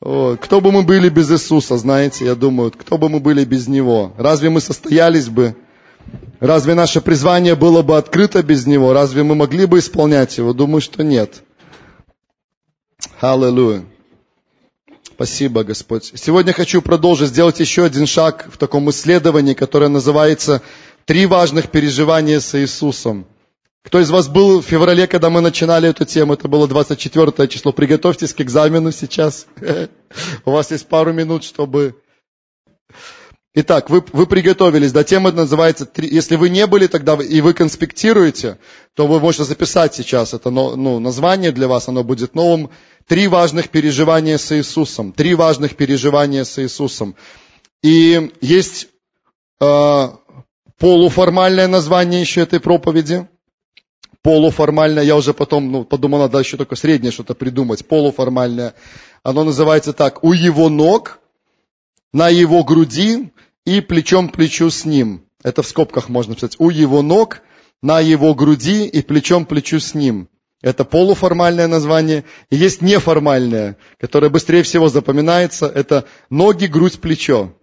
Кто бы мы были без Иисуса, знаете, я думаю, кто бы мы были без Него? Разве мы состоялись бы? Разве наше призвание было бы открыто без Него? Разве мы могли бы исполнять Его? Думаю, что нет. Аллилуйя. Спасибо, Господь. Сегодня хочу продолжить, сделать еще один шаг в таком исследовании, которое называется «Три важных переживания с Иисусом». Кто из вас был в феврале, когда мы начинали эту тему? Это было 24 число. Приготовьтесь к экзамену сейчас. У вас есть пару минут, чтобы... Итак, вы приготовились. Да, тема называется... Если вы не были тогда и вы конспектируете, то вы можете записать сейчас. Это название для вас, оно будет новым. Три важных переживания с Иисусом. Три важных переживания с Иисусом. И есть полуформальное название еще этой проповеди. Полуформальное, я уже потом подумал, надо еще только среднее что-то придумать, полуформальное. Оно называется так: «У его ног, на его груди и плечом к плечу с ним». Это в скобках можно писать. «У его ног, на его груди и плечом к плечу с ним». Это полуформальное название. И есть неформальное, которое быстрее всего запоминается. Это «ноги, грудь, плечо».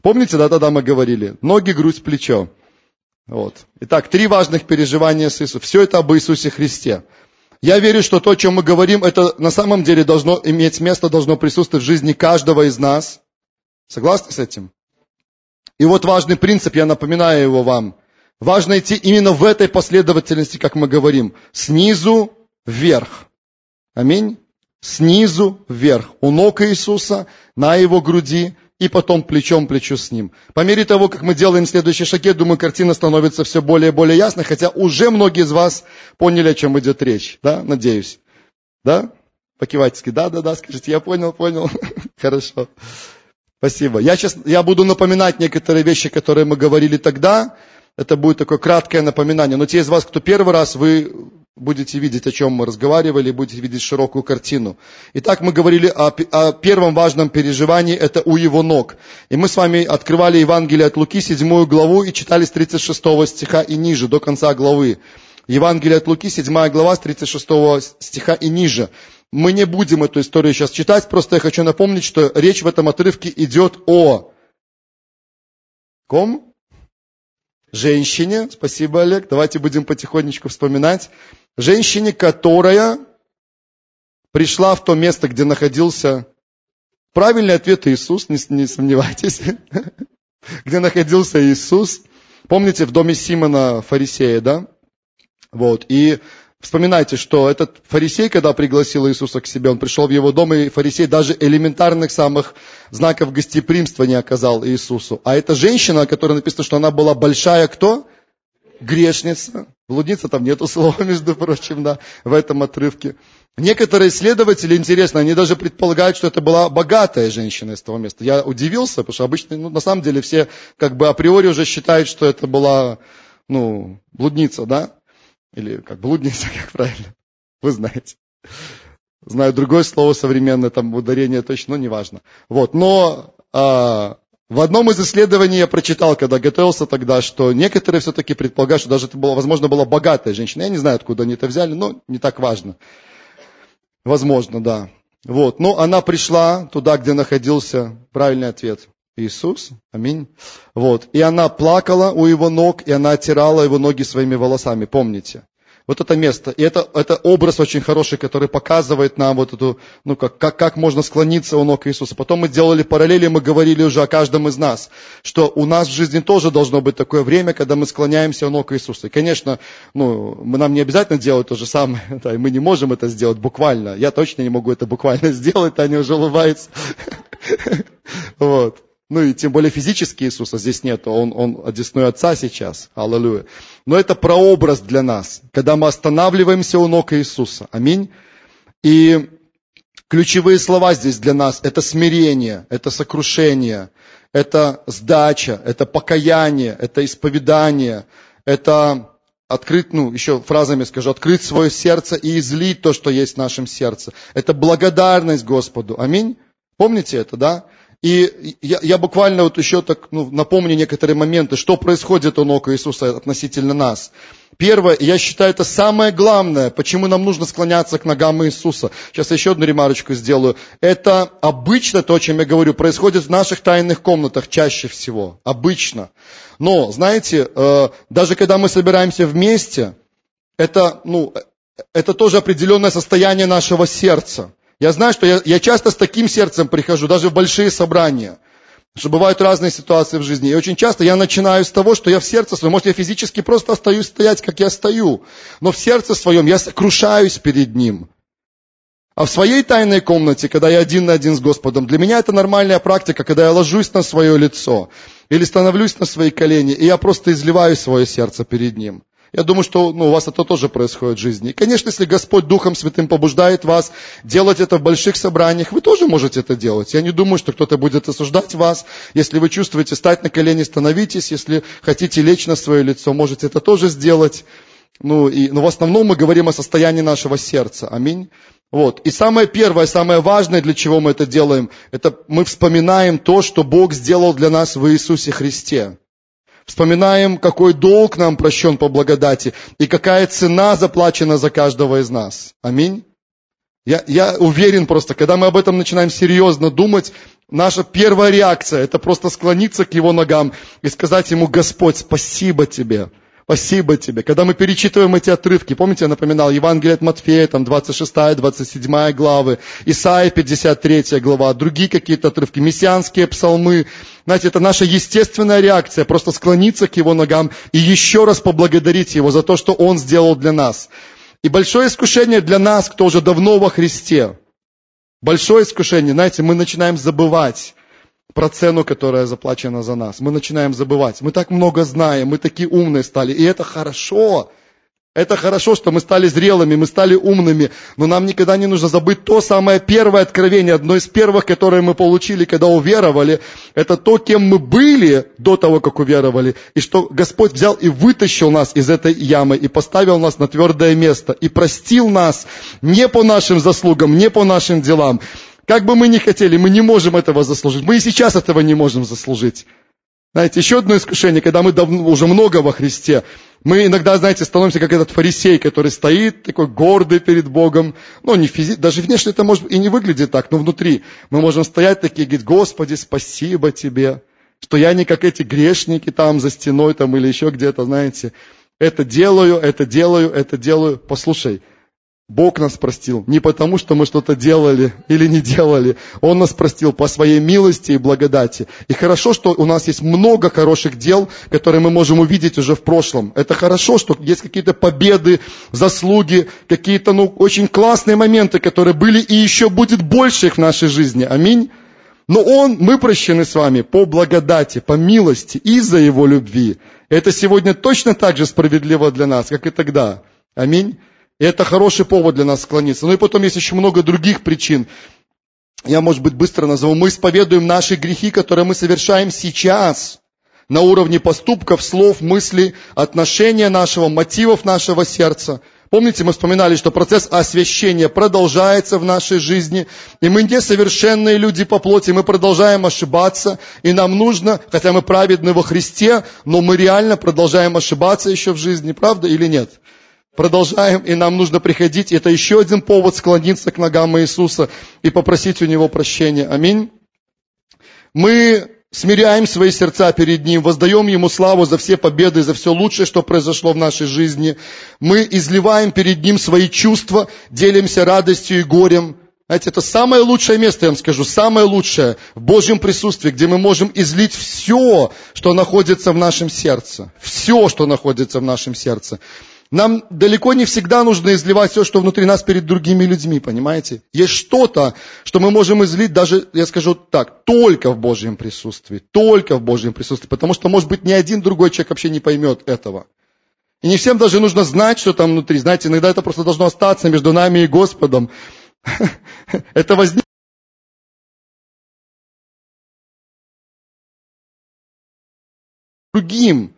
Помните, да, тогда мы говорили? «Ноги, грудь, плечо». Итак, три важных переживания с Иисусом. Все это об Иисусе Христе. Я верю, что то, о чем мы говорим, это на самом деле должно иметь место, должно присутствовать в жизни каждого из нас. Согласны с этим? И важный принцип, я напоминаю его вам. Важно идти именно в этой последовательности, как мы говорим. Снизу вверх. Аминь. Снизу вверх. У ног Иисуса, на его груди. И потом плечом к плечу с ним. По мере того, как мы делаем следующие шаги, думаю, картина становится все более и более ясной, хотя уже многие из вас поняли, о чем идет речь. Да, надеюсь. Да? Покивайте, да, скажите, я понял. Хорошо. Спасибо. Я буду напоминать некоторые вещи, которые мы говорили тогда. Это будет такое краткое напоминание. Но те из вас, кто первый раз, вы будете видеть, о чем мы разговаривали, будете видеть широкую картину. Итак, мы говорили о первом важном переживании, это у его ног. И мы с вами открывали Евангелие от Луки, 7 главу, и читали с 36 стиха и ниже, до конца главы. Евангелие от Луки, 7 глава, с 36 стиха и ниже. Мы не будем эту историю сейчас читать, просто я хочу напомнить, что речь в этом отрывке идет о... Ком? Женщине, спасибо, Олег, давайте будем потихонечку вспоминать. Женщине, которая пришла в то место, где находился... Правильный ответ Иисус, не сомневайтесь. Где находился Иисус. Помните, в доме Симона фарисея, да? И вспоминайте, что этот фарисей, когда пригласил Иисуса к себе, он пришел в его дом, и фарисей даже элементарных самых знаков гостеприимства не оказал Иисусу. А эта женщина, о которой написано, что она была большая кто? Грешница. Блудница, там нету слова, между прочим, да, в этом отрывке. Некоторые исследователи, интересно, они даже предполагают, что это была богатая женщина из того места. Я удивился, потому что обычно, на самом деле, все как бы априори уже считают, что это была, блудница, да? Или как блудница, как правильно, вы знаете. Знаю другое слово современное, там ударение точно, но неважно. В одном из исследований я прочитал, когда готовился тогда, что некоторые все-таки предполагают, что даже это была, возможно, была богатая женщина. Я не знаю, откуда они это взяли, но не так важно. Возможно, да. Но она пришла туда, где находился, правильный ответ, Иисус, аминь. И она плакала у его ног, и она оттирала его ноги своими волосами, помните. Это место, и это образ очень хороший, который показывает нам эту, как можно склониться у ног Иисуса. Потом мы делали параллели, мы говорили уже о каждом из нас, что у нас в жизни тоже должно быть такое время, когда мы склоняемся у ног Иисуса. И, конечно, нам не обязательно делать то же самое, да, и мы не можем это сделать буквально. Я точно не могу это буквально сделать, Таня уже улыбается. И тем более физически Иисуса здесь нет, он одесную Отца сейчас, аллилуйя. Но это прообраз для нас, когда мы останавливаемся у ног Иисуса, аминь. И ключевые слова здесь для нас – это смирение, это сокрушение, это сдача, это покаяние, это исповедание, это... еще фразами скажу, открыть свое сердце и излить то, что есть в нашем сердце. Это благодарность Господу, аминь. Помните это, да? И я буквально вот еще так напомню некоторые моменты, что происходит у ног Иисуса относительно нас. Первое, я считаю, это самое главное, почему нам нужно склоняться к ногам Иисуса. Сейчас я еще одну ремарочку сделаю. Это обычно, то, о чем я говорю, происходит в наших тайных комнатах чаще всего. Обычно. Но, знаете, даже когда мы собираемся вместе, это тоже определенное состояние нашего сердца. Я знаю, что я часто с таким сердцем прихожу, даже в большие собрания, что бывают разные ситуации в жизни. И очень часто я начинаю с того, что я в сердце своем, может, я физически просто остаюсь стоять, как я стою, но в сердце своем я сокрушаюсь перед Ним. А в своей тайной комнате, когда я один на один с Господом, для меня это нормальная практика, когда я ложусь на свое лицо или становлюсь на свои колени, и я просто изливаю свое сердце перед Ним. Я думаю, что у вас это тоже происходит в жизни. И, конечно, если Господь Духом Святым побуждает вас делать это в больших собраниях, вы тоже можете это делать. Я не думаю, что кто-то будет осуждать вас. Если вы чувствуете, стать на колени, становитесь. Если хотите лечь на свое лицо, можете это тоже сделать. Но в основном мы говорим о состоянии нашего сердца. Аминь. Вот. И самое первое, самое важное, для чего мы это делаем, это мы вспоминаем то, что Бог сделал для нас в Иисусе Христе. Вспоминаем, какой долг нам прощен по благодати и какая цена заплачена за каждого из нас. Аминь. Я уверен просто, когда мы об этом начинаем серьезно думать, наша первая реакция – это просто склониться к Его ногам и сказать Ему: «Господь, спасибо Тебе». Спасибо Тебе. Когда мы перечитываем эти отрывки, помните, я напоминал, Евангелие от Матфея, 26, 27 главы, Исаия, 53 глава, другие какие-то отрывки, мессианские псалмы. Знаете, это наша естественная реакция, просто склониться к Его ногам и еще раз поблагодарить Его за то, что Он сделал для нас. И большое искушение для нас, кто уже давно во Христе, большое искушение, знаете, мы начинаем забывать про цену, которая заплачена за нас. Мы начинаем забывать. Мы так много знаем, мы такие умные стали. И это хорошо. Это хорошо, что мы стали зрелыми, мы стали умными. Но нам никогда не нужно забыть то самое первое откровение, одно из первых, которое мы получили, когда уверовали. Это то, кем мы были до того, как уверовали. И что Господь взял и вытащил нас из этой ямы, и поставил нас на твердое место, и простил нас не по нашим заслугам, не по нашим делам. Как бы мы ни хотели, мы не можем этого заслужить. Мы и сейчас этого не можем заслужить. Знаете, еще одно искушение, когда мы давно, уже много во Христе, мы иногда, знаете, становимся как этот фарисей, который стоит такой гордый перед Богом. Даже внешне это может и не выглядит так, но внутри мы можем стоять такие и говорить: «Господи, спасибо Тебе, что я не как эти грешники там за стеной там, или еще где-то, знаете, это делаю». Послушай, Бог нас простил не потому, что мы что-то делали или не делали. Он нас простил по своей милости и благодати. И хорошо, что у нас есть много хороших дел, которые мы можем увидеть уже в прошлом. Это хорошо, что есть какие-то победы, заслуги, какие-то очень классные моменты, которые были, и еще будет больше их в нашей жизни. Аминь. Но мы прощены с вами по благодати, по милости, из-за Его любви. Это сегодня точно так же справедливо для нас, как и тогда. Аминь. И это хороший повод для нас склониться. И потом есть еще много других причин. Я, может быть, быстро назову. Мы исповедуем наши грехи, которые мы совершаем сейчас на уровне поступков, слов, мыслей, отношения нашего, мотивов нашего сердца. Помните, мы вспоминали, что процесс освящения продолжается в нашей жизни, и мы несовершенные люди по плоти, мы продолжаем ошибаться, и нам нужно, хотя мы праведны во Христе, но мы реально продолжаем ошибаться еще в жизни, правда или нет? Продолжаем, и нам нужно приходить. Это еще один повод склониться к ногам Иисуса и попросить у Него прощения. Аминь. Мы смиряем свои сердца перед Ним, воздаем Ему славу за все победы, за все лучшее, что произошло в нашей жизни. Мы изливаем перед Ним свои чувства, делимся радостью и горем. Знаете, это самое лучшее место, я вам скажу, самое лучшее в Божьем присутствии, где мы можем излить все, что находится в нашем сердце. Все, что находится в нашем сердце. Нам далеко не всегда нужно изливать все, что внутри нас, перед другими людьми, понимаете? Есть что-то, что мы можем излить даже, я скажу так, только в Божьем присутствии, потому что, может быть, ни один другой человек вообще не поймет этого. И не всем даже нужно знать, что там внутри. Знаете, иногда это просто должно остаться между нами и Господом. Это возникнет. Другим.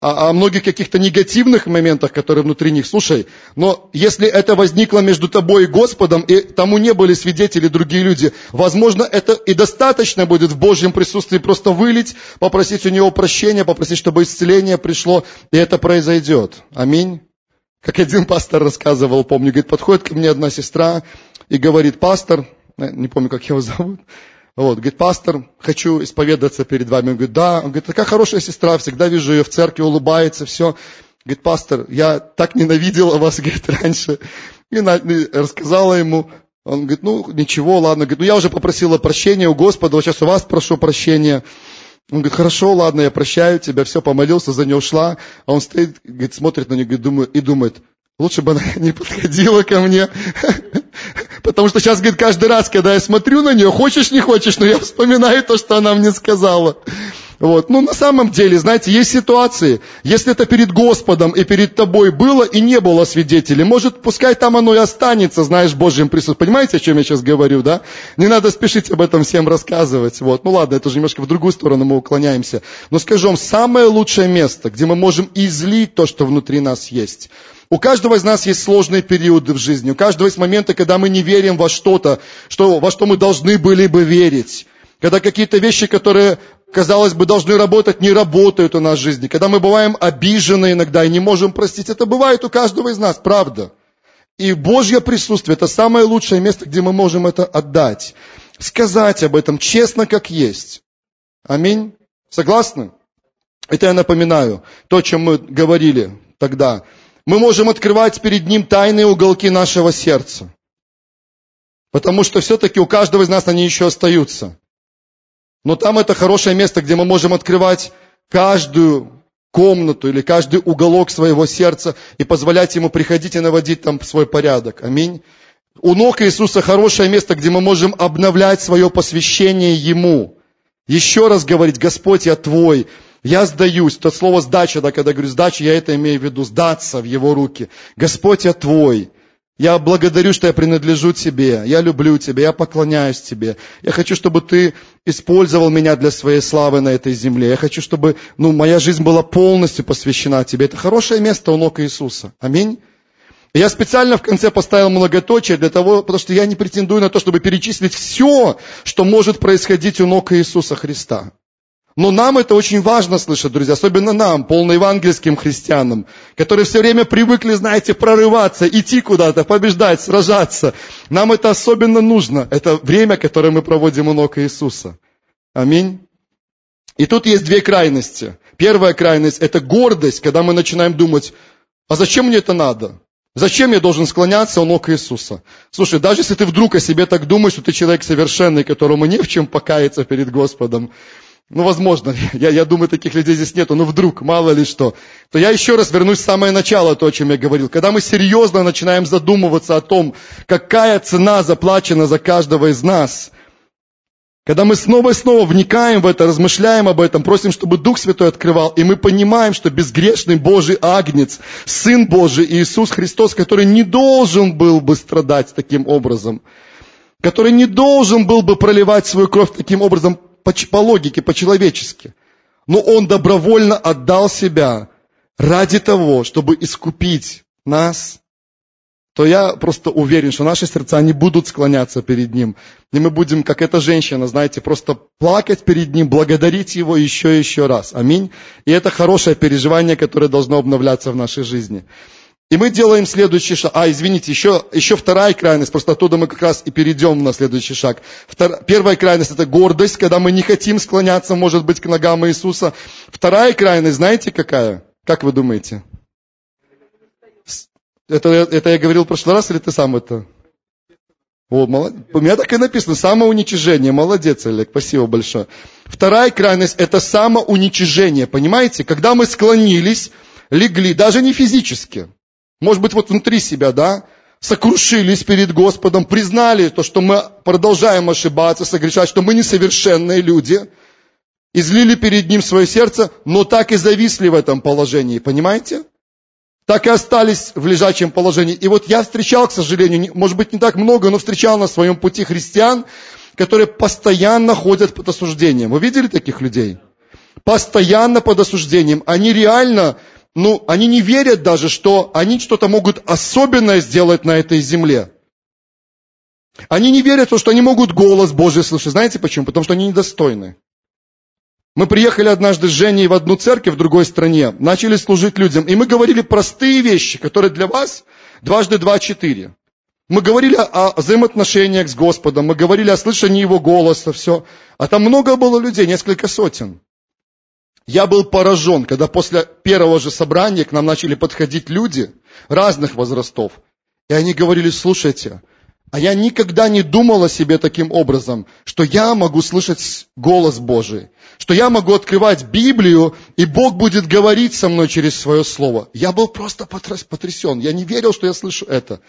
о многих каких-то негативных моментах, которые внутри них. Слушай, но если это возникло между тобой и Господом, и тому не были свидетели другие люди, возможно, это и достаточно будет в Божьем присутствии просто вылить, попросить у него прощения, попросить, чтобы исцеление пришло, и это произойдет. Аминь. Как один пастор рассказывал, помню, говорит, подходит ко мне одна сестра и говорит, пастор, не помню, как его зовут, говорит, пастор, хочу исповедаться перед вами. Он говорит, да. Он говорит, такая хорошая сестра, всегда вижу ее в церкви, улыбается, все. Говорит, пастор, я так ненавидела вас, говорит, раньше. И рассказала ему. Он говорит, ничего, ладно. Говорит, я уже попросила прощения у Господа, вот сейчас у вас прошу прощения. Он говорит, хорошо, ладно, я прощаю тебя, все, помолился, за нее ушла. А он стоит, говорит, смотрит на нее и думает, лучше бы она не подходила ко мне. Потому что сейчас, говорит, каждый раз, когда я смотрю на нее, хочешь, не хочешь, но я вспоминаю то, что она мне сказала. На самом деле, знаете, есть ситуации, если это перед Господом и перед тобой было и не было свидетелей, может, пускай там оно и останется, знаешь, в Божьем присутствии. Понимаете, о чем я сейчас говорю, да? Не надо спешить об этом всем рассказывать. Ладно, это уже немножко в другую сторону мы уклоняемся. Но скажу вам, самое лучшее место, где мы можем излить то, что внутри нас есть. У каждого из нас есть сложные периоды в жизни, у каждого есть моменты, когда мы не верим во что-то, во что мы должны были бы верить, когда какие-то вещи, которые, казалось бы, должны работать, не работают у нас в жизни, когда мы бываем обижены иногда и не можем простить. Это бывает у каждого из нас, правда. И Божье присутствие – это самое лучшее место, где мы можем это отдать, сказать об этом честно, как есть. Аминь. Согласны? Это я напоминаю, то, о чем мы говорили тогда. Мы можем открывать перед Ним тайные уголки нашего сердца. Потому что все-таки у каждого из нас они еще остаются. Но там это хорошее место, где мы можем открывать каждую комнату или каждый уголок своего сердца и позволять Ему приходить и наводить там свой порядок. Аминь. У ног Иисуса хорошее место, где мы можем обновлять свое посвящение Ему. Еще раз говорить, Господь, я Твой. Я сдаюсь, то слово «сдача», да, когда говорю «сдача», я это имею в виду, сдаться в Его руки. Господь, я Твой, я благодарю, что я принадлежу Тебе, я люблю Тебя, я поклоняюсь Тебе. Я хочу, чтобы Ты использовал меня для своей славы на этой земле. Я хочу, чтобы моя жизнь была полностью посвящена Тебе. Это хорошее место у ног Иисуса. Аминь. Я специально в конце поставил многоточие потому что я не претендую на то, чтобы перечислить все, что может происходить у ног Иисуса Христа. Но нам это очень важно слышать, друзья, особенно нам, полноевангельским христианам, которые все время привыкли, знаете, прорываться, идти куда-то, побеждать, сражаться. Нам это особенно нужно, это время, которое мы проводим у ног Иисуса. Аминь. И тут есть две крайности. Первая крайность – это гордость, когда мы начинаем думать, а зачем мне это надо? Зачем я должен склоняться у ног Иисуса? Слушай, даже если ты вдруг о себе так думаешь, что ты человек совершенный, которому не в чем покаяться перед Господом, возможно, я думаю, таких людей здесь нету, вдруг, мало ли что, то я еще раз вернусь в самое начало, то, о чем я говорил. Когда мы серьезно начинаем задумываться о том, какая цена заплачена за каждого из нас, когда мы снова и снова вникаем в это, размышляем об этом, просим, чтобы Дух Святой открывал, и мы понимаем, что безгрешный Божий Агнец, Сын Божий Иисус Христос, который не должен был бы страдать таким образом, который не должен был бы проливать свою кровь таким образом, по логике, по-человечески. Но Он добровольно отдал Себя ради того, чтобы искупить нас, то я просто уверен, что наши сердца не будут склоняться перед Ним. И мы будем, как эта женщина, знаете, просто плакать перед Ним, благодарить Его еще и еще раз. Аминь. И это хорошее переживание, которое должно обновляться в нашей жизни. И мы делаем следующий шаг. Еще вторая крайность, просто оттуда мы как раз и перейдем на следующий шаг. Первая крайность – это гордость, когда мы не хотим склоняться, может быть, к ногам Иисуса. Вторая крайность, знаете, какая? Как вы думаете? Это я говорил в прошлый раз, или ты сам это? У меня так и написано, самоуничижение. Молодец, Олег, спасибо большое. Вторая крайность – это самоуничижение, понимаете? Когда мы склонились, легли, даже не физически, может быть, внутри себя, да, сокрушились перед Господом, признали то, что мы продолжаем ошибаться, согрешать, что мы несовершенные люди, излили перед Ним свое сердце, но так и зависли в этом положении, понимаете? Так и остались в лежачем положении. И я встречал, к сожалению, может быть, не так много, но встречал на своем пути христиан, которые постоянно ходят под осуждением. Вы видели таких людей? постоянно под осуждением. Они реально, они не верят даже, что они что-то могут особенное сделать на этой земле. Они не верят в то, что они могут голос Божий слышать. Знаете почему? Потому что они недостойны. Мы приехали однажды с Женей в одну церковь в другой стране, начали служить людям, и мы говорили простые вещи, которые для вас 2 × 2 = 4. Мы говорили о взаимоотношениях с Господом, мы говорили о слышании Его голоса, все. А там много было людей, несколько сотен. Я был поражен, когда после первого же собрания к нам начали подходить люди разных возрастов, и они говорили: слушайте, а я никогда не думал о себе таким образом, что я могу слышать голос Божий, что я могу открывать Библию, и Бог будет говорить со мной через свое слово. Я был просто потрясен, я не верил, что я слышу это.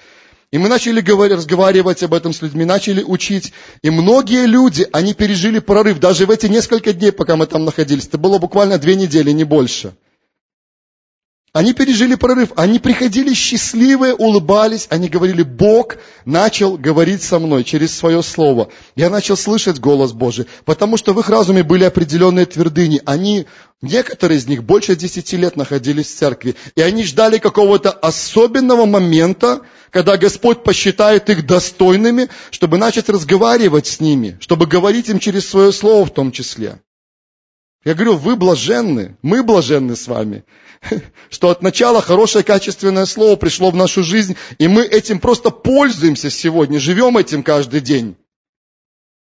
И мы начали разговаривать об этом с людьми, начали учить. И многие люди, они пережили прорыв. Даже в эти несколько дней, пока мы там находились, это было буквально 2 недели, не больше. Они пережили прорыв, они приходили счастливые, улыбались, они говорили: Бог начал говорить со мной через свое слово. Я начал слышать голос Божий, потому что в их разуме были определенные твердыни. Некоторые из них больше 10 лет находились в церкви, и они ждали какого-то особенного момента, когда Господь посчитает их достойными, чтобы начать разговаривать с ними, чтобы говорить им через свое слово в том числе. Я говорю: вы блаженны, мы блаженны с вами, что от начала хорошее качественное слово пришло в нашу жизнь, и мы этим просто пользуемся сегодня, живем этим каждый день.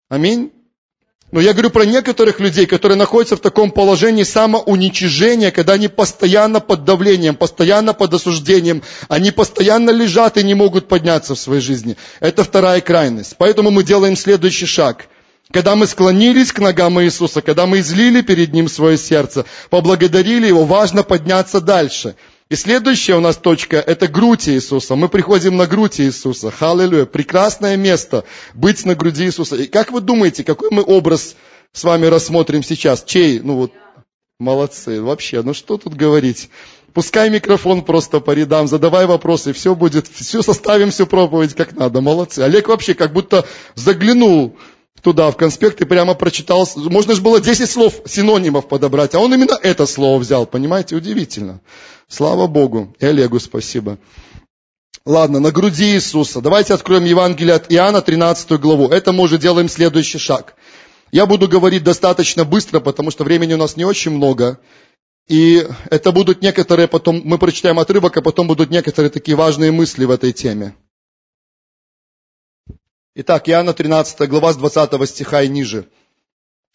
Аминь. Но я говорю про некоторых людей, которые находятся в таком положении самоуничижения, когда они постоянно под давлением, постоянно под осуждением, они постоянно лежат и не могут подняться в своей жизни. Это вторая крайность. Поэтому мы делаем следующий шаг. Когда мы склонились к ногам Иисуса, когда мы излили перед Ним свое сердце, поблагодарили Его, важно подняться дальше. И следующая у нас точка – это грудь Иисуса. Мы приходим на грудь Иисуса. Аллилуйя. Прекрасное место быть на груди Иисуса. И как вы думаете, какой мы образ с вами рассмотрим сейчас? Чей? Молодцы. Вообще, что тут говорить? Пускай микрофон просто по рядам, задавай вопросы, все будет, все составим, всю проповедь как надо. Молодцы. Олег вообще как будто заглянул туда, в конспект, и прямо прочитал. Можно же было 10 слов синонимов подобрать, а он именно это слово взял, понимаете, удивительно. Слава Богу, и Олегу спасибо. Ладно, на груди Иисуса. Давайте откроем Евангелие от Иоанна, 13 главу. Это мы уже делаем следующий шаг. Я буду говорить достаточно быстро, потому что времени у нас не очень много. И это будут некоторые, потом мы прочитаем отрывок, а потом будут некоторые такие важные мысли в этой теме. Итак, Иоанна 13 глава с 20 стиха и ниже.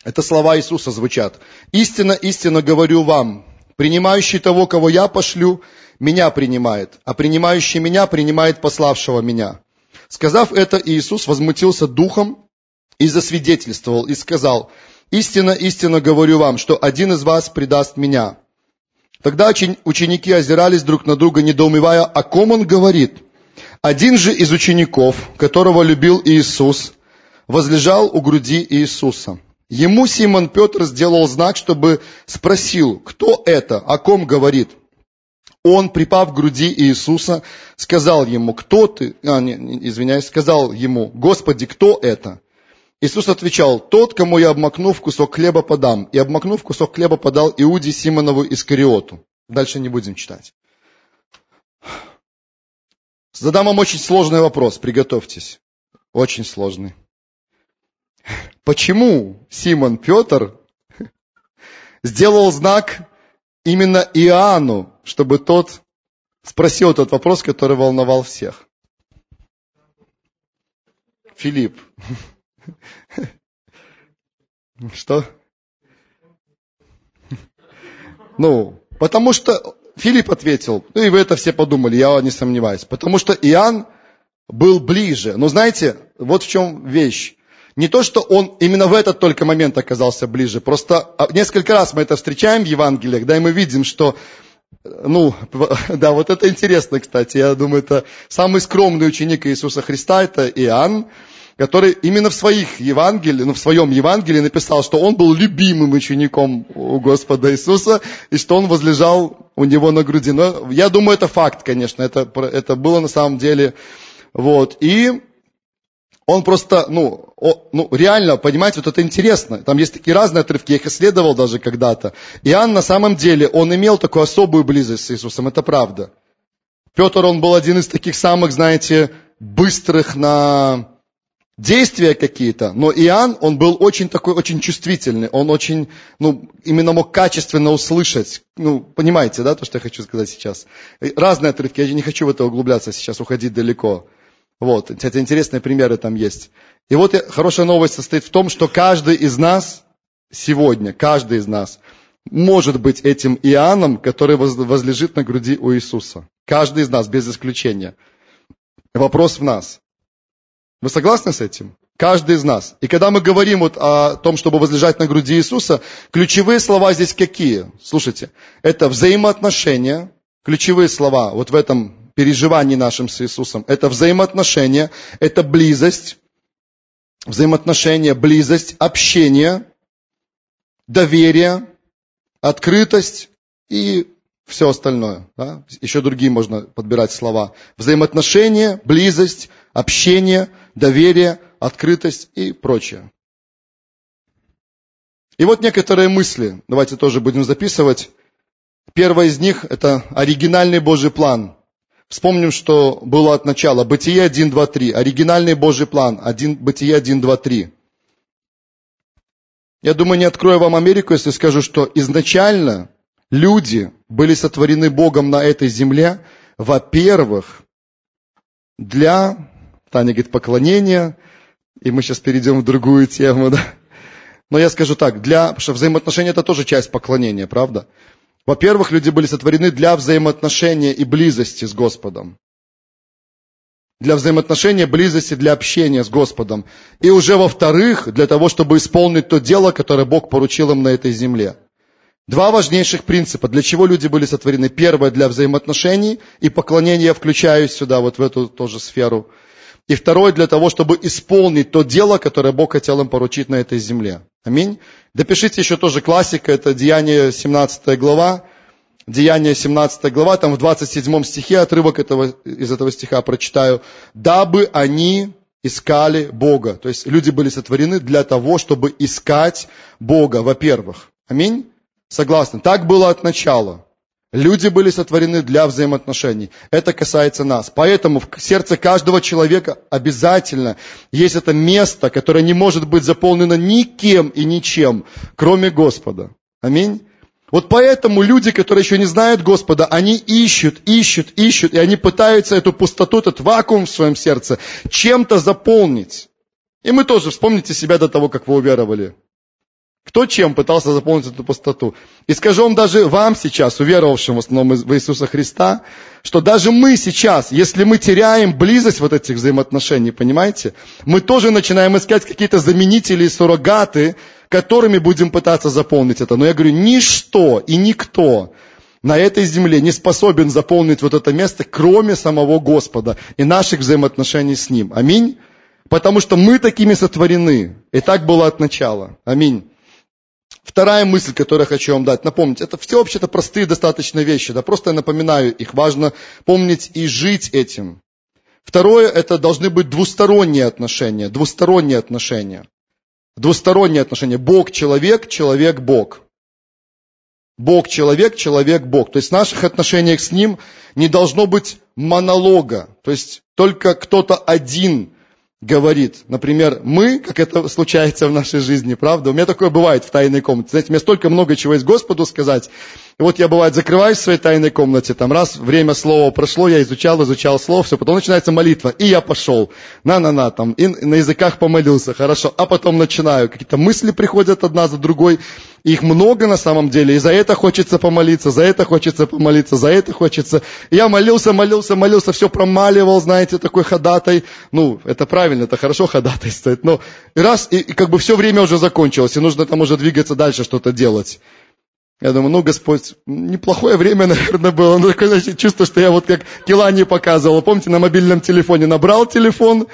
Это слова Иисуса звучат. «Истинно, истинно говорю вам, принимающий того, кого я пошлю, меня принимает, а принимающий меня принимает пославшего меня». Сказав это, Иисус возмутился духом и засвидетельствовал, и сказал: «Истинно, истинно говорю вам, что один из вас предаст меня». Тогда ученики озирались друг на друга, недоумевая, о ком он говорит. Один же из учеников, которого любил Иисус, возлежал у груди Иисуса. Ему Симон Петр сделал знак, чтобы спросил: кто это, о ком говорит. Он, припав к груди Иисуса, сказал ему: Господи, кто это? Иисус отвечал: тот, кому я, обмакнув кусок хлеба, подам. И, обмакнув кусок хлеба, подал Иуде Симонову Искариоту. Дальше не будем читать. Задам вам очень сложный вопрос, приготовьтесь. Очень сложный. Почему Симон Петр сделал знак именно Иоанну, чтобы тот спросил тот вопрос, который волновал всех? Филипп. Что? Потому что... Филипп ответил, и вы это все подумали, я не сомневаюсь, потому что Иоанн был ближе. Но знаете, вот в чем вещь. Не то, что он именно в этот только момент оказался ближе, просто несколько раз мы это встречаем в Евангелиях, да, и мы видим, что, вот это интересно, кстати, я думаю, это самый скромный ученик Иисуса Христа, это Иоанн, который именно в своем Евангелии написал, что он был любимым учеником у Господа Иисуса, и что он возлежал у него на груди. Но я думаю, это факт, конечно, это было на самом деле. И Он просто, реально, понимаете, вот это интересно. Там есть такие разные отрывки, я их исследовал даже когда-то. Иоанн на самом деле, он имел такую особую близость с Иисусом, это правда. Петр, он был один из таких самых, знаете, быстрых на действия какие-то, но Иоанн, он был очень такой, очень чувствительный, он очень, именно мог качественно услышать, понимаете, да, то, что я хочу сказать сейчас. Разные отрывки, я не хочу в это углубляться сейчас, уходить далеко. Вот, кстати, интересные примеры там есть. И вот хорошая новость состоит в том, что каждый из нас сегодня, каждый из нас может быть этим Иоанном, который возлежит на груди у Иисуса. Каждый из нас, без исключения. Вопрос в нас. Вы согласны с этим? Каждый из нас. И когда мы говорим вот о том, чтобы возлежать на груди Иисуса, ключевые слова здесь какие? Слушайте, это взаимоотношения, ключевые слова вот в этом переживаний нашим с Иисусом. Это взаимоотношения, это близость, взаимоотношения, близость, общение, доверие, открытость и все остальное. Да? Еще другие можно подбирать слова. Взаимоотношения, близость, общение, доверие, открытость и прочее. И вот некоторые мысли, давайте тоже будем записывать. Первая из них – это оригинальный Божий план. Вспомним, что было от начала. Бытие 1, 2, 3. Оригинальный Божий план. Бытие 1, 2, 3. Я думаю, не открою вам Америку, если скажу, что изначально люди были сотворены Богом на этой земле, во-первых, для, Таня говорит, поклонения, и мы сейчас перейдем в другую тему, да? Но я скажу так, потому что взаимоотношения – это тоже часть поклонения, правда? Во-первых, люди были сотворены для взаимоотношения и близости с Господом. Для взаимоотношения, близости, для общения с Господом. И уже во-вторых, для того, чтобы исполнить то дело, которое Бог поручил им на этой земле. Два важнейших принципа, для чего люди были сотворены. Первое, для взаимоотношений и поклонения, я включаю сюда, вот в эту тоже сферу. И второе, для того, чтобы исполнить то дело, которое Бог хотел им поручить на этой земле. Аминь. Допишите еще тоже классика, это Деяния 17 глава. Деяния 17 глава, там в 27 стихе, отрывок из этого стиха прочитаю. «Дабы они искали Бога». То есть люди были сотворены для того, чтобы искать Бога, во-первых. Аминь. Согласны? Так было от начала. Люди были сотворены для взаимоотношений. Это касается нас. Поэтому в сердце каждого человека обязательно есть это место, которое не может быть заполнено никем и ничем, кроме Господа. Аминь. Вот поэтому люди, которые еще не знают Господа, они ищут, и они пытаются эту пустоту, этот вакуум в своем сердце чем-то заполнить. И мы тоже вспомните себя до того, как вы уверовали. Кто чем пытался заполнить эту пустоту? И скажу вам даже вам сейчас, уверовавшим в основном в Иисуса Христа, что даже мы сейчас, если мы теряем близость вот этих взаимоотношений, понимаете, мы тоже начинаем искать какие-то заменители и суррогаты, которыми будем пытаться заполнить это. Но я говорю, ничто и никто на этой земле не способен заполнить вот это место, кроме самого Господа и наших взаимоотношений с Ним. Аминь. Потому что мы такими сотворены. И так было от начала. Аминь. Вторая мысль, которую я хочу вам дать, напомнить, это все вообще-то простые достаточно вещи, да, просто я напоминаю их, важно помнить и жить этим. Второе, это должны быть двусторонние отношения. Бог-человек, человек-бог. Бог-человек, человек-бог. То есть в наших отношениях с Ним не должно быть монолога, то есть только кто-то один говорит, например, мы, как это случается в нашей жизни, правда? У меня такое бывает в тайной комнате. Знаете, мне столько много чего есть Господу сказать. И вот я, бывает, закрываюсь в своей тайной комнате, там раз время слова прошло, я изучал слово, все, потом начинается молитва, и я пошел, там, и на языках помолился, хорошо, а потом начинаю, какие-то мысли приходят одна за другой, их много на самом деле, и за это хочется помолиться, я молился, все промаливал, знаете, такой ходатай, это правильно, это хорошо ходатайствовать, но раз, и как бы все время уже закончилось, и нужно там уже двигаться дальше, что-то делать. Я думаю, Господь, неплохое время, наверное, было. Но такое чувство, что я вот как Келани показывал. Помните, на мобильном телефоне набрал телефон,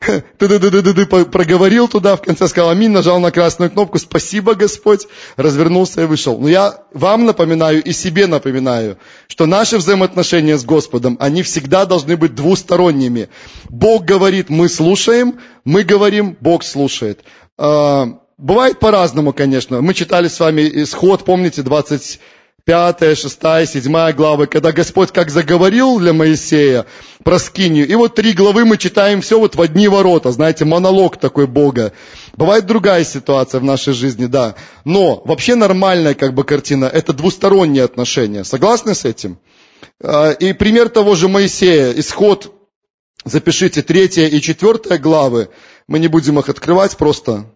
проговорил туда, в конце сказал аминь, нажал на красную кнопку, спасибо, Господь, развернулся и вышел. Но я вам напоминаю и себе напоминаю, что наши взаимоотношения с Господом, они всегда должны быть двусторонними. Бог говорит, мы слушаем, мы говорим, Бог слушает. Бывает по-разному, конечно. Мы читали с вами Исход, помните, 25, 6, 7 главы, когда Господь как заговорил для Моисея про скинию. И вот 3 главы мы читаем все вот в одни ворота, знаете, монолог такой Бога. Бывает другая ситуация в нашей жизни, да. Но вообще нормальная как бы картина – это двусторонние отношения. Согласны с этим? И пример того же Моисея, Исход, запишите, 3 и 4 главы. Мы не будем их открывать просто.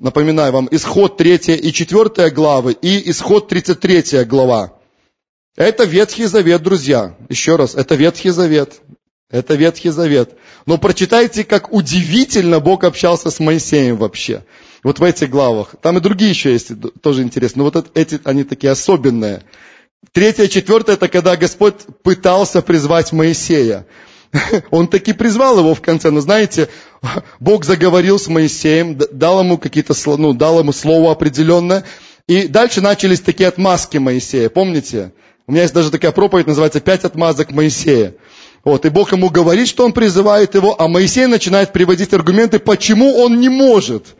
Напоминаю вам, Исход 3 и 4 главы и Исход 33 глава. Это Ветхий Завет, друзья. Еще раз, это Ветхий Завет. Это Ветхий Завет. Но прочитайте, как удивительно Бог общался с Моисеем вообще. Вот в этих главах. Там и другие еще есть, тоже интересно. Но вот эти, они такие особенные. 3 и 4 это когда Господь пытался призвать Моисея. Он таки призвал его в конце, но знаете, Бог заговорил с Моисеем, дал ему какие-то слова, дал ему слово определенное, и дальше начались такие отмазки Моисея, помните? У меня есть даже такая проповедь, называется «5 отмазок Моисея». Вот, и Бог ему говорит, что он призывает его, а Моисей начинает приводить аргументы, почему он не может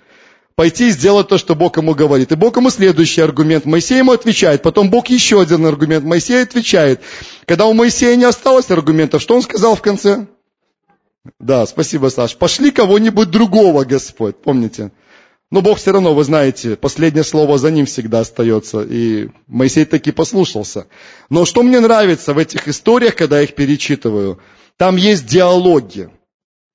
пойти и сделать то, что Бог ему говорит. И Бог ему следующий аргумент. Моисей ему отвечает. Потом Бог еще один аргумент. Моисей отвечает. Когда у Моисея не осталось аргументов, что он сказал в конце? Да, спасибо, Саш. Пошли кого-нибудь другого, Господь. Помните? Но Бог все равно, вы знаете, последнее слово за ним всегда остается. И Моисей таки послушался. Но что мне нравится в этих историях, когда я их перечитываю, там есть диалоги.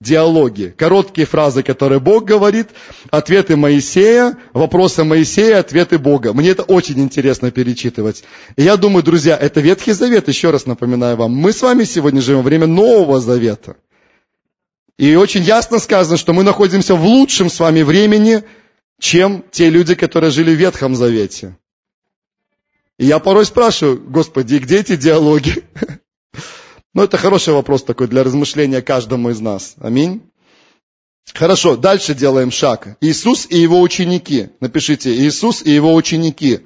Диалоги, короткие фразы, которые Бог говорит, ответы Моисея, вопросы Моисея, ответы Бога. Мне это очень интересно перечитывать. И я думаю, друзья, это Ветхий Завет, еще раз напоминаю вам. Мы с вами сегодня живем во время Нового Завета. И очень ясно сказано, что мы находимся в лучшем с вами времени, чем те люди, которые жили в Ветхом Завете. И я порой спрашиваю, Господи, где эти диалоги? Но это хороший вопрос такой для размышления каждому из нас. Аминь. Хорошо, дальше делаем шаг. Иисус и его ученики. Напишите, Иисус и его ученики.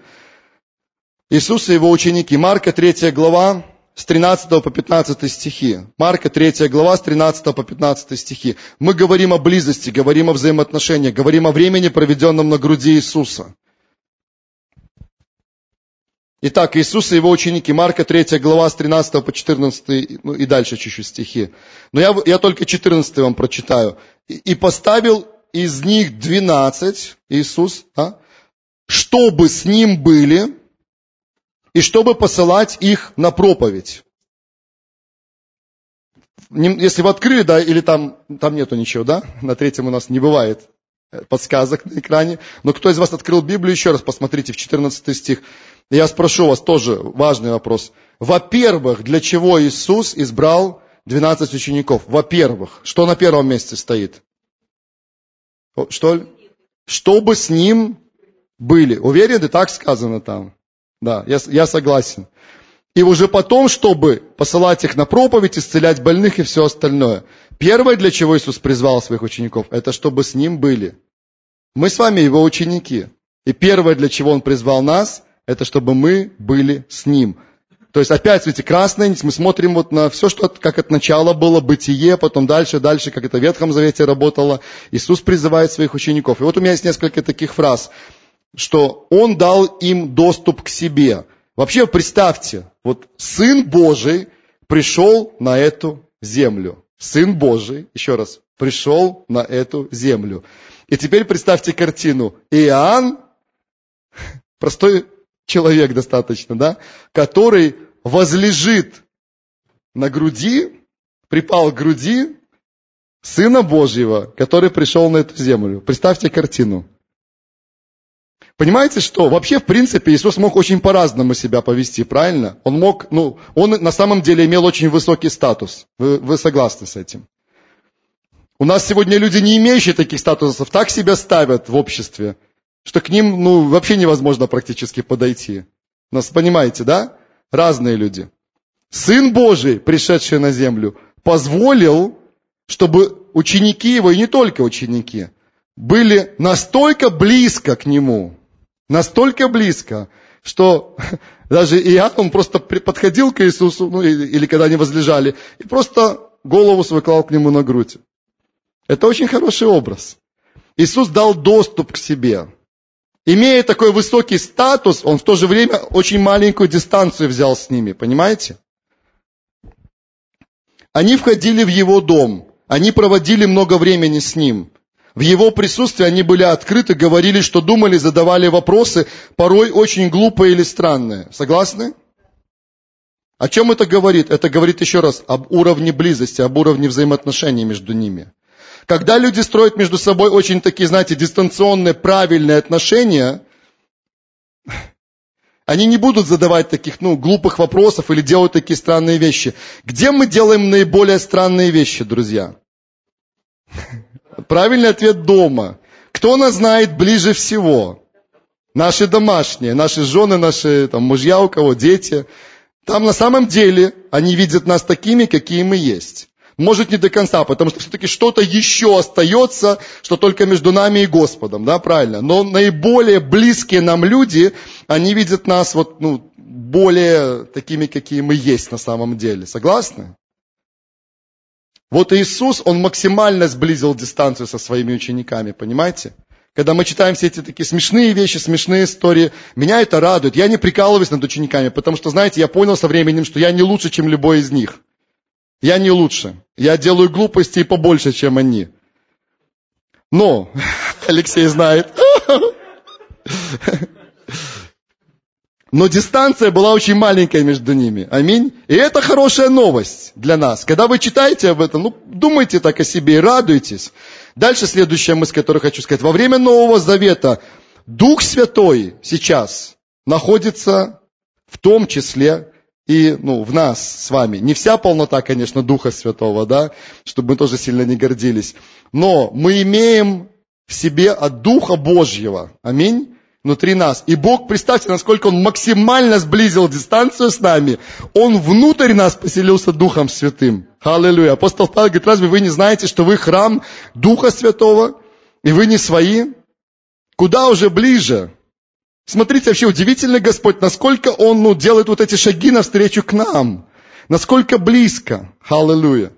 Иисус и его ученики. Марка 3 глава с 13 по 15 стихи. Марка 3 глава с 13 по 15 стихи. Мы говорим о близости, говорим о взаимоотношениях, говорим о времени, проведенном на груди Иисуса. Итак, Иисус и его ученики, Марка 3 глава с 13 по 14, ну и дальше чуть-чуть стихи. Но я только 14 вам прочитаю. «И поставил из них 12, Иисус, чтобы с ним были, и чтобы посылать их на проповедь». Если вы открыли, да, или там нету ничего, да? На 3 у нас не бывает подсказок на экране. Но кто из вас открыл Библию, еще раз посмотрите в 14 стих. Я спрошу вас тоже важный вопрос. Во-первых, для чего Иисус избрал 12 учеников? Во-первых, что на первом месте стоит? Что? Чтобы с ним были. Уверены, так сказано там? Да, я согласен. И уже потом, чтобы посылать их на проповедь, исцелять больных и все остальное. Первое, для чего Иисус призвал своих учеников, это чтобы с ним были. Мы с вами его ученики. И первое, для чего он призвал нас, это чтобы мы были с Ним. То есть опять, видите, красное, мы смотрим вот на все, что как от начала было, бытие, потом дальше, как это в Ветхом Завете работало. Иисус призывает своих учеников. И вот у меня есть несколько таких фраз, что Он дал им доступ к себе. Вообще, представьте, вот Сын Божий пришел на эту землю. Сын Божий, еще раз, пришел на эту землю. И теперь представьте картину. Иоанн, простой человек достаточно, да, который возлежит на груди, припал к груди Сына Божьего, который пришел на эту землю. Представьте картину. Понимаете, что вообще, в принципе, Иисус мог очень по-разному себя повести, правильно? Он мог, он на самом деле имел очень высокий статус. Вы согласны с этим? У нас сегодня люди, не имеющие таких статусов, так себя ставят в обществе, что к ним, вообще невозможно практически подойти. Нас понимаете, да? Разные люди. Сын Божий, пришедший на землю, позволил чтобы ученики его, и не только ученики, были настолько близко к нему, настолько близко, что даже Иоанн, он просто подходил к Иисусу, ну, или когда они возлежали, и просто голову свою клал к нему на грудь. Это очень хороший образ. Иисус дал доступ к себе. Имея такой высокий статус, он в то же время очень маленькую дистанцию взял с ними, понимаете? Они входили в его дом, они проводили много времени с ним. В его присутствии они были открыты, говорили, что думали, задавали вопросы, порой очень глупые или странные. Согласны? О чем это говорит? Это говорит еще раз об уровне близости, об уровне взаимоотношений между ними. Когда люди строят между собой очень такие, знаете, дистанционные, правильные отношения, они не будут задавать таких, глупых вопросов или делать такие странные вещи. Где мы делаем наиболее странные вещи, друзья? Правильный ответ – дома. Кто нас знает ближе всего? Наши домашние, наши жены, наши мужья, у кого дети. Там на самом деле они видят нас такими, какие мы есть. Может, не до конца, потому что все-таки что-то еще остается, что только между нами и Господом, да, правильно? Но наиболее близкие нам люди, они видят нас более такими, какие мы есть на самом деле. Согласны? Вот Иисус, он максимально сблизил дистанцию со своими учениками, понимаете? Когда мы читаем все эти такие смешные вещи, смешные истории, меня это радует. Я не прикалываюсь над учениками, потому что, знаете, я понял со временем, что я не лучше, чем любой из них. Я не лучше. Я делаю глупости и побольше, чем они. Но, Алексей знает. Но дистанция была очень маленькая между ними. Аминь. И это хорошая новость для нас. Когда вы читаете об этом, думайте так о себе и радуйтесь. Дальше следующая мысль, которую хочу сказать. Во время Нового Завета Дух Святой сейчас находится в том числе и в нас с вами. Не вся полнота, конечно, Духа Святого, да, чтобы мы тоже сильно не гордились. Но мы имеем в себе от Духа Божьего. Аминь. Внутри нас. И Бог, представьте, насколько Он максимально сблизил дистанцию с нами. Он внутрь нас поселился Духом Святым. Аллилуйя. Апостол Павел говорит, разве вы не знаете, что вы храм Духа Святого, и вы не свои? Куда уже ближе? Смотрите, вообще удивительный Господь, насколько Он делает эти шаги навстречу к нам. Насколько близко. Аллилуйя.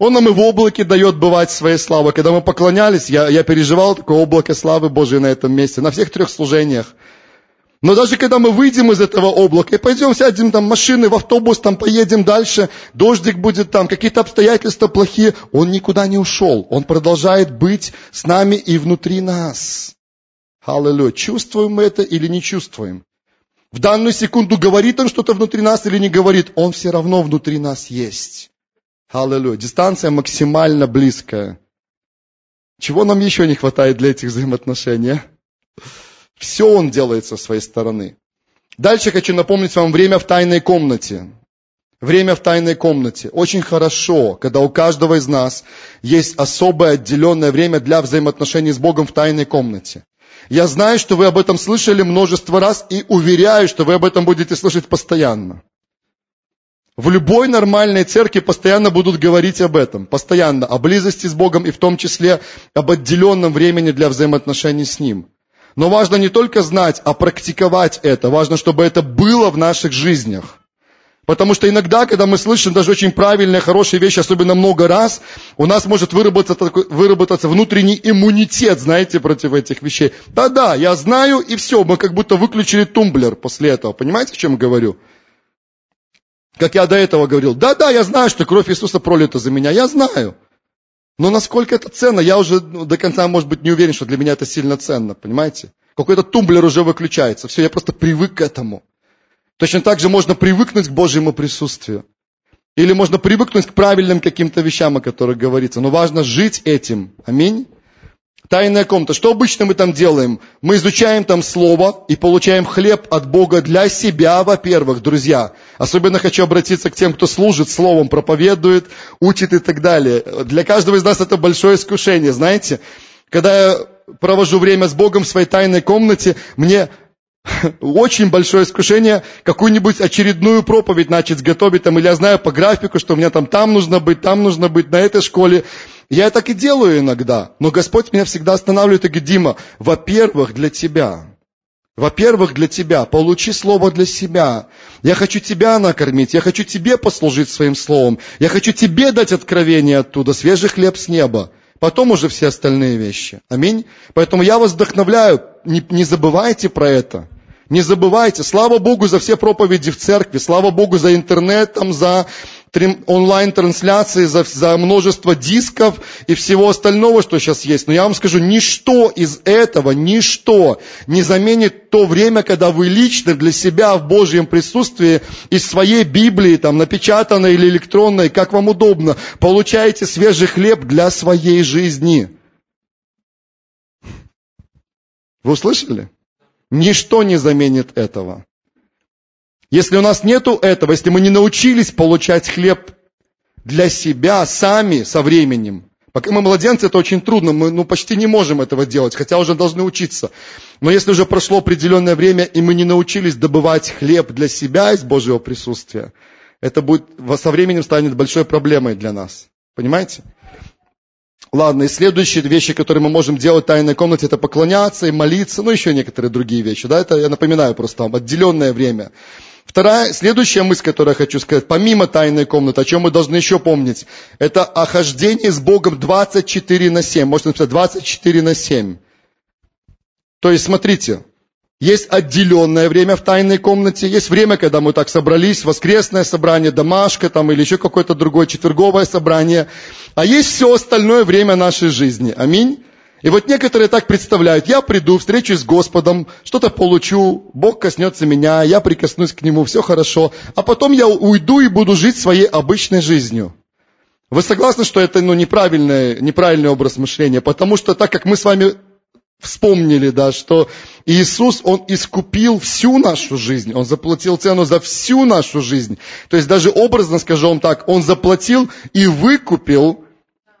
Он нам и в облаке дает бывать своей славы. Когда мы поклонялись, я переживал такое облако славы Божией на этом месте, на всех трех служениях. Но даже когда мы выйдем из этого облака и пойдем, сядем в машины, в автобус, поедем дальше, дождик будет, какие-то обстоятельства плохие, он никуда не ушел. Он продолжает быть с нами и внутри нас. Аллилуйя. Чувствуем мы это или не чувствуем? В данную секунду говорит он что-то внутри нас или не говорит? Он все равно внутри нас есть. Аллилуйя. Дистанция максимально близкая. Чего нам еще не хватает для этих взаимоотношений? Все он делает со своей стороны. Дальше хочу напомнить вам время в тайной комнате. Время в тайной комнате. Очень хорошо, когда у каждого из нас есть особое отделенное время для взаимоотношений с Богом в тайной комнате. Я знаю, что вы об этом слышали множество раз и уверяю, что вы об этом будете слышать постоянно. В любой нормальной церкви постоянно будут говорить об этом, постоянно, о близости с Богом и в том числе об отделенном времени для взаимоотношений с Ним. Но важно не только знать, а практиковать это, важно, чтобы это было в наших жизнях. Потому что иногда, когда мы слышим даже очень правильные, хорошие вещи, особенно много раз, у нас может выработаться внутренний иммунитет, знаете, против этих вещей. Да-да, я знаю, и все, мы как будто выключили тумблер после этого, понимаете, о чем говорю? Как я до этого говорил, да-да, я знаю, что кровь Иисуса пролита за меня, я знаю. Но насколько это ценно, я уже до конца, может быть, не уверен, что для меня это сильно ценно, понимаете? Какой-то тумблер уже выключается, все, я просто привык к этому. Точно так же можно привыкнуть к Божьему присутствию. Или можно привыкнуть к правильным каким-то вещам, о которых говорится. Но важно жить этим, аминь. Тайная комната. Что обычно мы там делаем? Мы изучаем там Слово и получаем хлеб от Бога для себя, во-первых, друзья. Особенно хочу обратиться к тем, кто служит Словом, проповедует, учит и так далее. Для каждого из нас это большое искушение, знаете. Когда я провожу время с Богом в своей тайной комнате, мне Очень большое искушение какую-нибудь очередную проповедь начать готовить, там, или я знаю по графику, что у меня там нужно быть, на этой школе. Я так и делаю иногда, но Господь меня всегда останавливает и говорит: Дима, во-первых, для тебя, получи слово для себя. Я хочу тебя накормить, я хочу тебе послужить своим словом, я хочу тебе дать откровение оттуда, свежий хлеб с неба. Потом уже все остальные вещи. Аминь. Поэтому я вас вдохновляю, не забывайте про это. Не забывайте. Слава Богу за все проповеди в церкви, слава Богу за интернет, там, за онлайн-трансляции, за множество дисков и всего остального, что сейчас есть. Но я вам скажу, ничто из этого, ничто не заменит то время, когда вы лично для себя в Божьем присутствии из своей Библии, там, напечатанной или электронной, как вам удобно, получаете свежий хлеб для своей жизни. Вы услышали? Ничто не заменит этого. Если у нас нету этого, если мы не научились получать хлеб для себя сами со временем, пока мы младенцы, это очень трудно, мы почти не можем этого делать, хотя уже должны учиться. Но если уже прошло определенное время, и мы не научились добывать хлеб для себя из Божьего присутствия, это будет, со временем станет большой проблемой для нас. Понимаете? Ладно, и следующие вещи, которые мы можем делать в тайной комнате, это поклоняться и молиться, еще некоторые другие вещи, да, это я напоминаю просто вам, отделенное время. Следующая мысль, которую я хочу сказать, помимо тайной комнаты, о чем мы должны еще помнить, это о хождении с Богом 24/7, можно написать 24/7. То есть, смотрите, есть отделенное время в тайной комнате, есть время, когда мы так собрались, воскресное собрание, домашка там, или еще какое-то другое четверговое собрание, а есть все остальное время нашей жизни. Аминь. И вот некоторые так представляют: я приду, встречусь с Господом, что-то получу, Бог коснется меня, я прикоснусь к Нему, все хорошо, а потом я уйду и буду жить своей обычной жизнью. Вы согласны, что это неправильный образ мышления? Потому что так как мы с вами вспомнили, да, что Иисус, Он искупил всю нашу жизнь, Он заплатил цену за всю нашу жизнь. То есть даже образно скажу вам так, Он заплатил и выкупил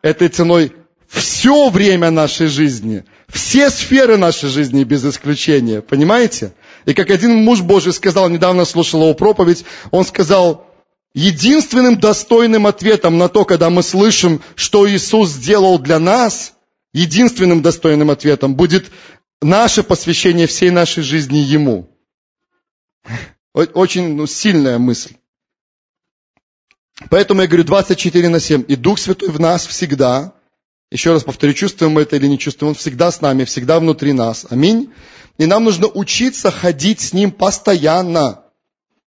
этой ценой все время нашей жизни, все сферы нашей жизни без исключения, понимаете? И как один муж Божий сказал, недавно слушал его проповедь, он сказал: единственным достойным ответом на то, когда мы слышим, что Иисус сделал для нас, единственным достойным ответом будет наше посвящение всей нашей жизни Ему. Очень сильная мысль. Поэтому я говорю 24/7, и Дух Святой в нас всегда. Еще раз повторю, чувствуем мы это или не чувствуем, Он всегда с нами, всегда внутри нас. Аминь. И нам нужно учиться ходить с Ним постоянно.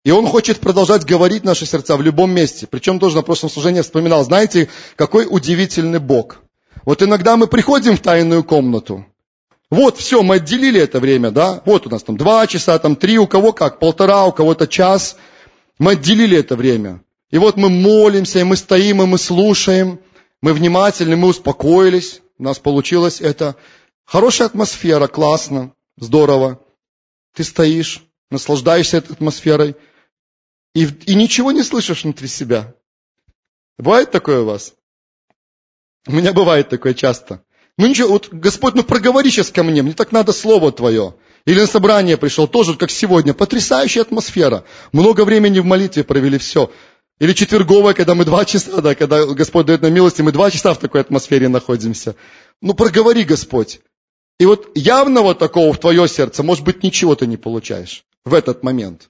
И Он хочет продолжать говорить наши сердца в любом месте. Причем тоже на прошлом служении вспоминал, знаете, какой удивительный Бог. Вот иногда мы приходим в тайную комнату. Вот, все, мы отделили это время, да? Вот у нас там 2 часа, там 3, у кого как, 1,5, у кого-то час. Мы отделили это время. И вот мы молимся, и мы стоим, и мы слушаем. Мы внимательны, мы успокоились, у нас получилось это. Хорошая атмосфера, классно, здорово. Ты стоишь, наслаждаешься этой атмосферой и ничего не слышишь внутри себя. Бывает такое у вас? У меня бывает такое часто. Ничего, вот Господь, проговори сейчас ко мне, мне так надо слово Твое. Или на собрание пришел, тоже как сегодня, потрясающая атмосфера. Много времени в молитве провели, все. Или четверговая, когда мы 2 часа, да, когда Господь дает нам милость, и мы 2 часа в такой атмосфере находимся. Проговори, Господь. И вот явного такого в твое сердце, может быть, ничего ты не получаешь в этот момент.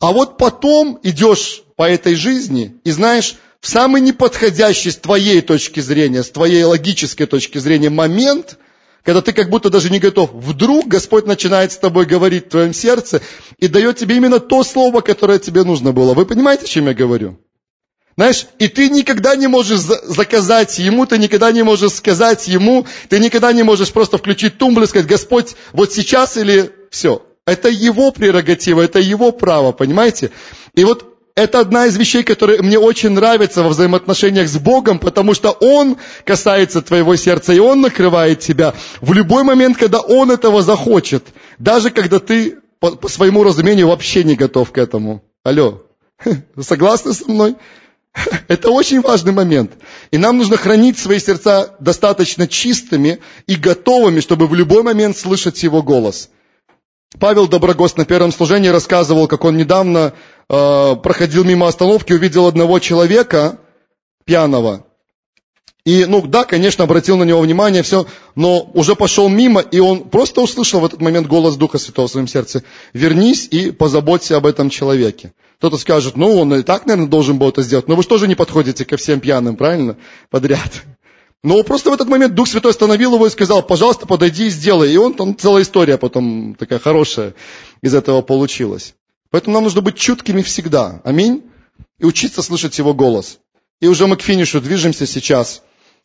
А вот потом идешь по этой жизни и знаешь, в самый неподходящий с твоей точки зрения, с твоей логической точки зрения момент, когда ты как будто даже не готов, вдруг Господь начинает с тобой говорить в твоем сердце и дает тебе именно то слово, которое тебе нужно было. Вы понимаете, о чем я говорю? Знаешь, и ты никогда не можешь заказать Ему, ты никогда не можешь сказать Ему, ты никогда не можешь просто включить тумблер и сказать: Господь, вот сейчас или все. Это Его прерогатива, это Его право, понимаете? И вот это одна из вещей, которые мне очень нравятся во взаимоотношениях с Богом, потому что Он касается твоего сердца, и Он накрывает тебя в любой момент, когда Он этого захочет, даже когда ты по своему разумению вообще не готов к этому. Алло, согласны со мной? Это очень важный момент. И нам нужно хранить свои сердца достаточно чистыми и готовыми, чтобы в любой момент слышать Его голос. Павел Доброгост на первом служении рассказывал, как он недавно проходил мимо остановки, увидел одного человека пьяного. И, да, конечно, обратил на него внимание, все, но уже пошел мимо, и он просто услышал в этот момент голос Духа Святого в своем сердце. Вернись и позаботься об этом человеке. Кто-то скажет, он и так, наверное, должен был это сделать, но вы же тоже не подходите ко всем пьяным, правильно, подряд. Но просто в этот момент Дух Святой остановил его и сказал, пожалуйста, подойди и сделай. И он там, целая история потом такая хорошая из этого получилась. Поэтому нам нужно быть чуткими всегда, аминь, и учиться слышать Его голос. И уже мы к финишу движемся сейчас.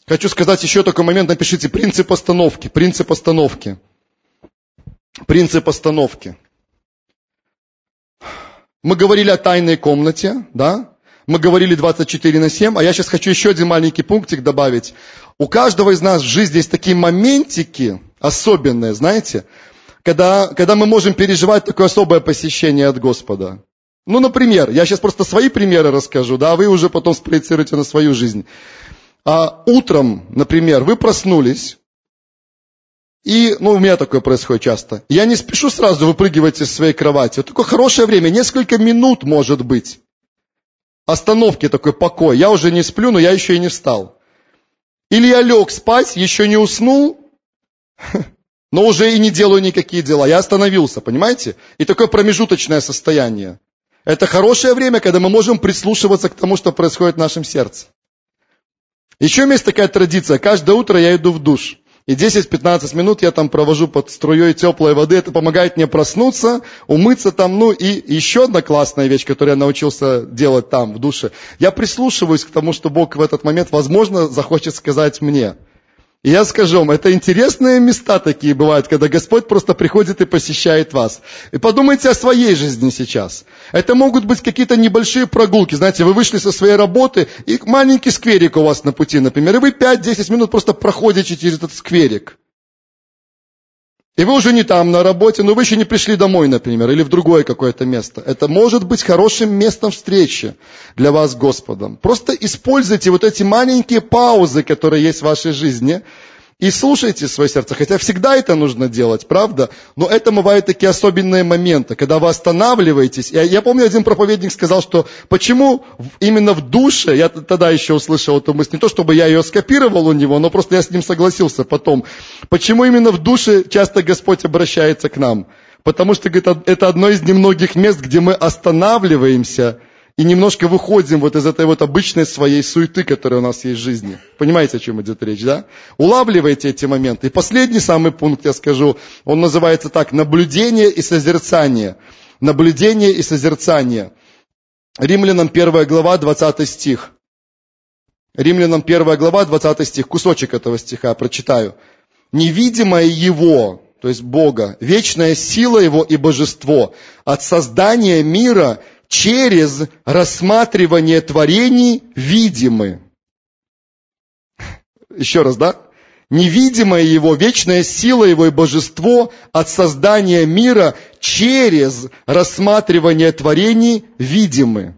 Хочу сказать еще такой момент, напишите, принцип остановки. Мы говорили о тайной комнате, да? Мы говорили 24/7, а я сейчас хочу еще один маленький пунктик добавить. У каждого из нас в жизни есть такие моментики особенные, знаете, когда мы можем переживать такое особое посещение от Господа. Например, я сейчас просто свои примеры расскажу, да, а вы уже потом спроецируете на свою жизнь. Утром, например, вы проснулись, и, у меня такое происходит часто, я не спешу сразу выпрыгивать из своей кровати. Вот такое хорошее время, несколько минут может быть. Остановки такой, покой. Я уже не сплю, но я еще и не встал. Или я лег спать, еще не уснул, но уже и не делаю никакие дела. Я остановился, понимаете? И такое промежуточное состояние. Это хорошее время, когда мы можем прислушиваться к тому, что происходит в нашем сердце. Еще есть такая традиция. Каждое утро я иду в душ. И 10-15 минут я там провожу под струей теплой воды. Это помогает мне проснуться, умыться там. И еще одна классная вещь, которую я научился делать там, в душе. Я прислушиваюсь к тому, что Бог в этот момент, возможно, захочет сказать мне. И я скажу вам, это интересные места такие бывают, когда Господь просто приходит и посещает вас. И подумайте о своей жизни сейчас. Это могут быть какие-то небольшие прогулки. Знаете, вы вышли со своей работы, и маленький скверик у вас на пути, например. И вы 5-10 минут просто проходите через этот скверик. И вы уже не там на работе, но вы еще не пришли домой, например, или в другое какое-то место. Это может быть хорошим местом встречи для вас с Господом. Просто используйте вот эти маленькие паузы, которые есть в вашей жизни, и слушайте свое сердце. Хотя всегда это нужно делать, правда? Но это бывают такие особенные моменты, когда вы останавливаетесь. Я помню, один проповедник сказал, что почему именно в душе, я тогда еще услышал эту мысль, не то чтобы я ее скопировал у него, но просто я с ним согласился потом. Почему именно в душе часто Господь обращается к нам? Потому что, говорит, это одно из немногих мест, где мы останавливаемся и немножко выходим вот из этой вот обычной своей суеты, которая у нас есть в жизни. Понимаете, о чем идет речь, да? Улавливайте эти моменты. И последний самый пункт, я скажу, он называется так: наблюдение и созерцание. Наблюдение и созерцание. Римлянам 1 глава, 20 стих. Римлянам 1 глава, 20 стих. Кусочек этого стиха прочитаю. «Невидимое Его», то есть Бога, «вечная сила Его и божество от создания мира через рассматривание творений видимы». Еще раз, да? «Невидимое Его, вечная сила Его и божество от создания мира через рассматривание творений видимы».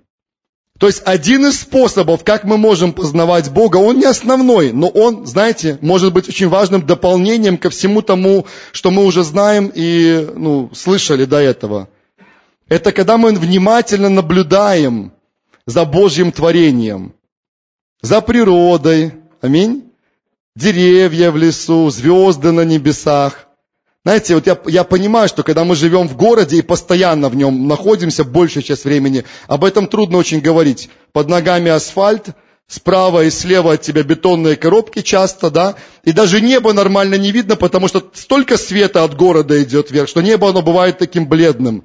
То есть один из способов, как мы можем познавать Бога, он не основной, но он, знаете, может быть очень важным дополнением ко всему тому, что мы уже знаем и слышали до этого. Это когда мы внимательно наблюдаем за Божьим творением, за природой, аминь, деревья в лесу, звезды на небесах. Знаете, я понимаю, что когда мы живем в городе и постоянно в нем находимся большую часть времени, об этом трудно очень говорить. Под ногами асфальт, справа и слева от тебя бетонные коробки часто, да, и даже небо нормально не видно, потому что столько света от города идет вверх, что небо, оно бывает таким бледным.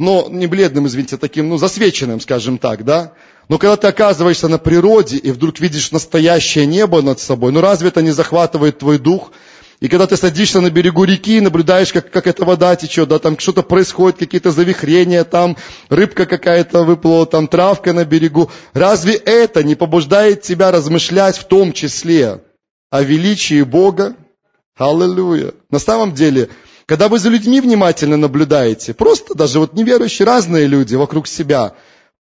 Но не бледным, извините, а таким, засвеченным, скажем так, да? Но когда ты оказываешься на природе и вдруг видишь настоящее небо над собой, разве это не захватывает твой дух? И когда ты садишься на берегу реки и наблюдаешь, как эта вода течет, да, там что-то происходит, какие-то завихрения, там рыбка какая-то выплыла, там травка на берегу, разве это не побуждает тебя размышлять в том числе о величии Бога? Аллилуйя! На самом деле, когда вы за людьми внимательно наблюдаете, просто даже неверующие, разные люди вокруг себя,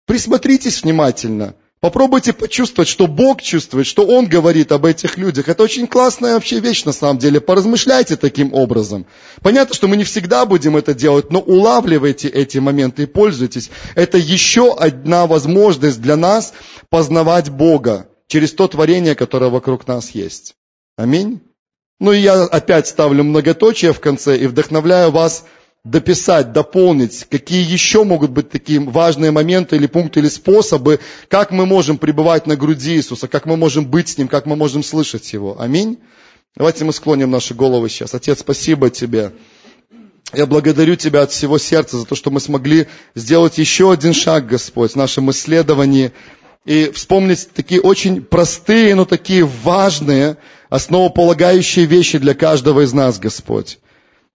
присмотритесь внимательно, Попробуйте почувствовать, что Бог чувствует, что Он говорит об этих людях. Это очень классная вообще вещь на самом деле. Поразмышляйте таким образом. Понятно, что мы не всегда будем это делать, но улавливайте эти моменты и пользуйтесь. Это еще одна возможность для нас познавать Бога через то творение, которое вокруг нас есть. Аминь. Ну и я опять ставлю многоточие в конце и вдохновляю вас дописать, дополнить, какие еще могут быть такие важные моменты или пункты, или способы, как мы можем пребывать на груди Иисуса, как мы можем быть с Ним, как мы можем слышать Его. Аминь. Давайте мы склоним наши головы сейчас. Отец, спасибо Тебе. Я благодарю Тебя от всего сердца за то, что мы смогли сделать еще один шаг, Господь, в нашем исследовании и вспомнить такие очень простые, но такие важные, основополагающие вещи для каждого из нас, Господь.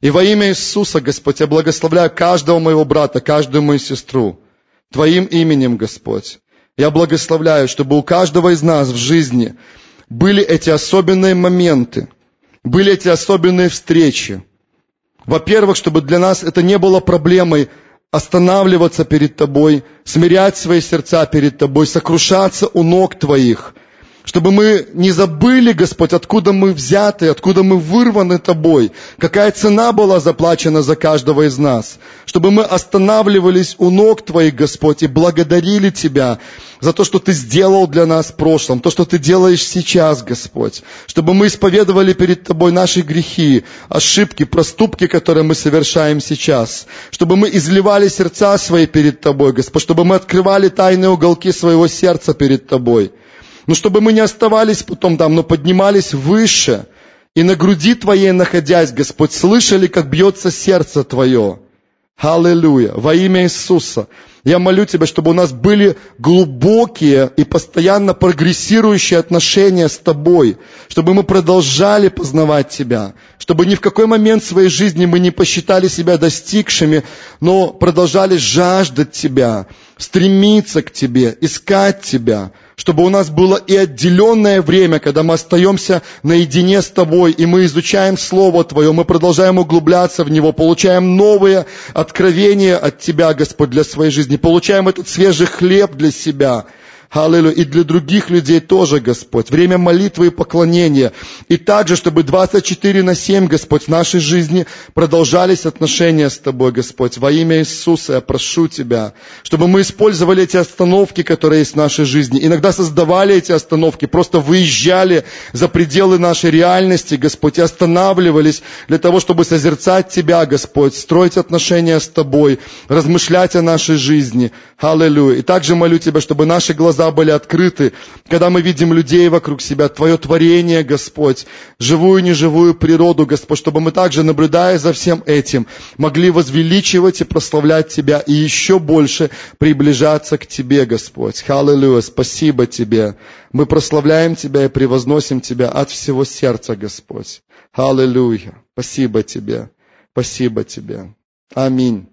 И во имя Иисуса, Господь, я благословляю каждого моего брата, каждую мою сестру. Твоим именем, Господь, я благословляю, чтобы у каждого из нас в жизни были эти особенные моменты, были эти особенные встречи. Во-первых, чтобы для нас это не было проблемой останавливаться перед Тобой, смирять свои сердца перед Тобой, сокрушаться у ног Твоих. Чтобы мы не забыли, Господь, откуда мы взяты, откуда мы вырваны Тобой, какая цена была заплачена за каждого из нас. Чтобы мы останавливались у ног Твоих, Господь, и благодарили Тебя за то, что Ты сделал для нас в прошлом, то, что Ты делаешь сейчас, Господь. Чтобы мы исповедовали перед Тобой наши грехи, ошибки, проступки, которые мы совершаем сейчас. Чтобы мы изливали сердца свои перед Тобой, Господь, чтобы мы открывали тайные уголки своего сердца перед Тобой. Но чтобы мы не оставались потом там, но поднимались выше, и на груди Твоей находясь, Господь, слышали, как бьется сердце Твое. Аллилуйя! Во имя Иисуса я молю Тебя, чтобы у нас были глубокие и постоянно прогрессирующие отношения с Тобой, чтобы мы продолжали познавать Тебя, чтобы ни в какой момент своей жизни мы не посчитали себя достигшими, но продолжали жаждать Тебя, стремиться к Тебе, искать Тебя, чтобы у нас было и отделенное время, когда мы остаемся наедине с Тобой, и мы изучаем Слово Твое, мы продолжаем углубляться в него, получаем новые откровения от Тебя, Господь, для своей жизни, получаем этот свежий хлеб для себя. Аллилуйя. И для других людей тоже, Господь. Время молитвы и поклонения. И также, чтобы 24/7, Господь, в нашей жизни продолжались отношения с Тобой, Господь. Во имя Иисуса я прошу Тебя, чтобы мы использовали эти остановки, которые есть в нашей жизни. Иногда создавали эти остановки, просто выезжали за пределы нашей реальности, Господь, и останавливались для того, чтобы созерцать Тебя, Господь, строить отношения с Тобой, размышлять о нашей жизни. Аллилуйя. И также молю Тебя, чтобы наши глаза были открыты, когда мы видим людей вокруг себя, Твое творение, Господь, живую, неживую природу, Господь, чтобы мы также, наблюдая за всем этим, могли возвеличивать и прославлять Тебя и еще больше приближаться к Тебе, Господь. Аллилуйя, спасибо Тебе. Мы прославляем Тебя и превозносим Тебя от всего сердца, Господь. Аллилуйя, спасибо Тебе. Аминь.